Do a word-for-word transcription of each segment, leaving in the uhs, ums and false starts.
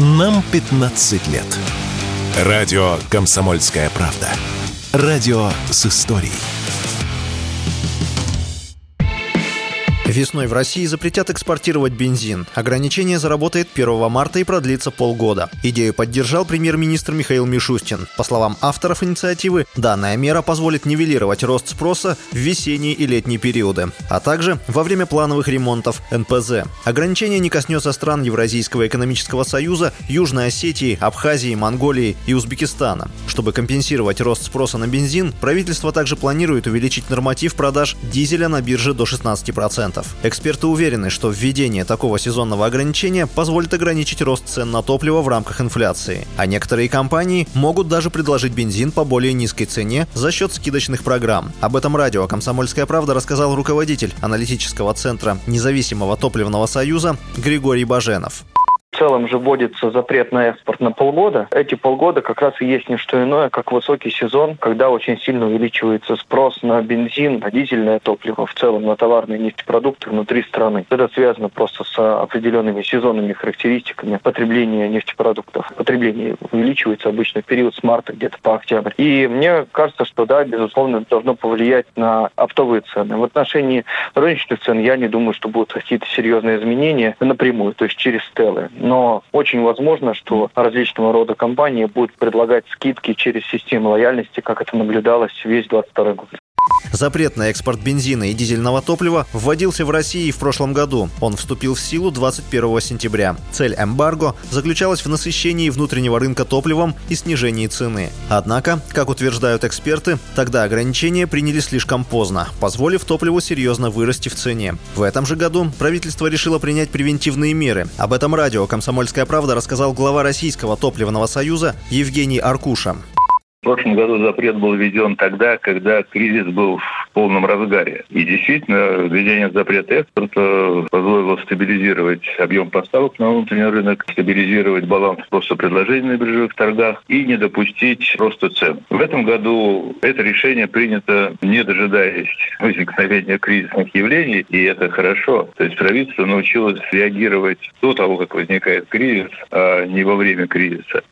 Нам пятнадцать лет. Радио «Комсомольская правда». Радио с историей. Весной в России запретят экспортировать бензин. Ограничение заработает первого марта и продлится полгода. Идею поддержал премьер-министр Михаил Мишустин. По словам авторов инициативы, данная мера позволит нивелировать рост спроса в весенние и летние периоды, а также во время плановых ремонтов эн пэ зэ. Ограничение не коснется стран Евразийского экономического союза, Южной Осетии, Абхазии, Монголии и Узбекистана. Чтобы компенсировать рост спроса на бензин, правительство также планирует увеличить норматив продаж дизеля на бирже до шестнадцати процентов. Эксперты уверены, что введение такого сезонного ограничения позволит ограничить рост цен на топливо в рамках инфляции. А некоторые компании могут даже предложить бензин по более низкой цене за счет скидочных программ. Об этом радио «Комсомольская правда» рассказал руководитель аналитического центра Независимого топливного союза Григорий Баженов. В целом же вводится запрет на экспорт на полгода. Эти полгода как раз и есть не что иное, как высокий сезон, когда очень сильно увеличивается спрос на бензин, на дизельное топливо, в целом на товарные нефтепродукты внутри страны. Это связано просто с определенными сезонными характеристиками потребления нефтепродуктов. Потребление увеличивается обычно в период с марта где-то по октябрь. И мне кажется, что да, безусловно, должно повлиять на оптовые цены. В отношении розничных цен я не думаю, что будут какие-то серьезные изменения напрямую, то есть через стелы. Но очень возможно, что различного рода компании будут предлагать скидки через систему лояльности, как это наблюдалось весь двадцать второй год. Запрет на экспорт бензина и дизельного топлива вводился в России в прошлом году. Он вступил в силу двадцать первого сентября. Цель эмбарго заключалась в насыщении внутреннего рынка топливом и снижении цены. Однако, как утверждают эксперты, тогда ограничения приняли слишком поздно, позволив топливу серьезно вырасти в цене. В этом же году правительство решило принять превентивные меры. Об этом радио «Комсомольская правда» рассказал глава Российского топливного союза Евгений Аркуша. В прошлом году запрет был введен тогда, когда кризис был в полном разгаре. И действительно, введение запрета экспорта позволило стабилизировать объем поставок на внутренний рынок, стабилизировать баланс спроса и предложения на биржевых торгах и не допустить роста цен. В этом году это решение принято, не дожидаясь возникновения кризисных явлений, и это хорошо. То есть правительство научилось реагировать до того, как возникает кризис, а не во время кризиса.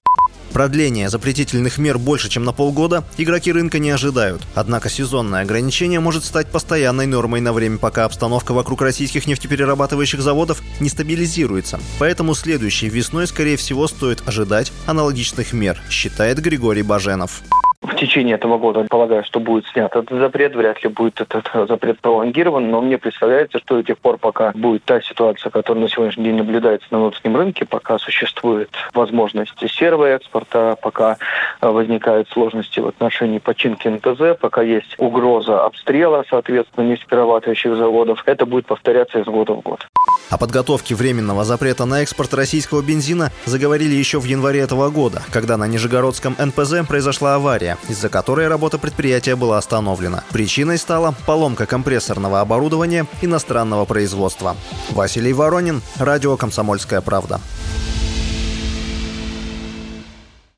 Продление запретительных мер больше, чем на полгода, игроки рынка не ожидают. Однако сезонное ограничение может стать постоянной нормой на время, пока обстановка вокруг российских нефтеперерабатывающих заводов не стабилизируется. Поэтому следующей весной, скорее всего, стоит ожидать аналогичных мер, считает Григорий Баженов. В течение этого года, полагаю, что будет снят этот запрет, вряд ли будет этот запрет пролонгирован, но мне представляется, что до тех пор, пока будет та ситуация, которая на сегодняшний день наблюдается на внутреннем рынке, пока существует возможность серого экспорта, пока возникают сложности в отношении починки эн пэ зэ, пока есть угроза обстрела, соответственно, нефтеперерабатывающих заводов, это будет повторяться из года в год. О подготовке временного запрета на экспорт российского бензина заговорили еще в январе этого года, когда на Нижегородском эн пэ зэ произошла авария, из-за которой работа предприятия была остановлена. Причиной стала поломка компрессорного оборудования иностранного производства. Василий Воронин, радио «Комсомольская правда».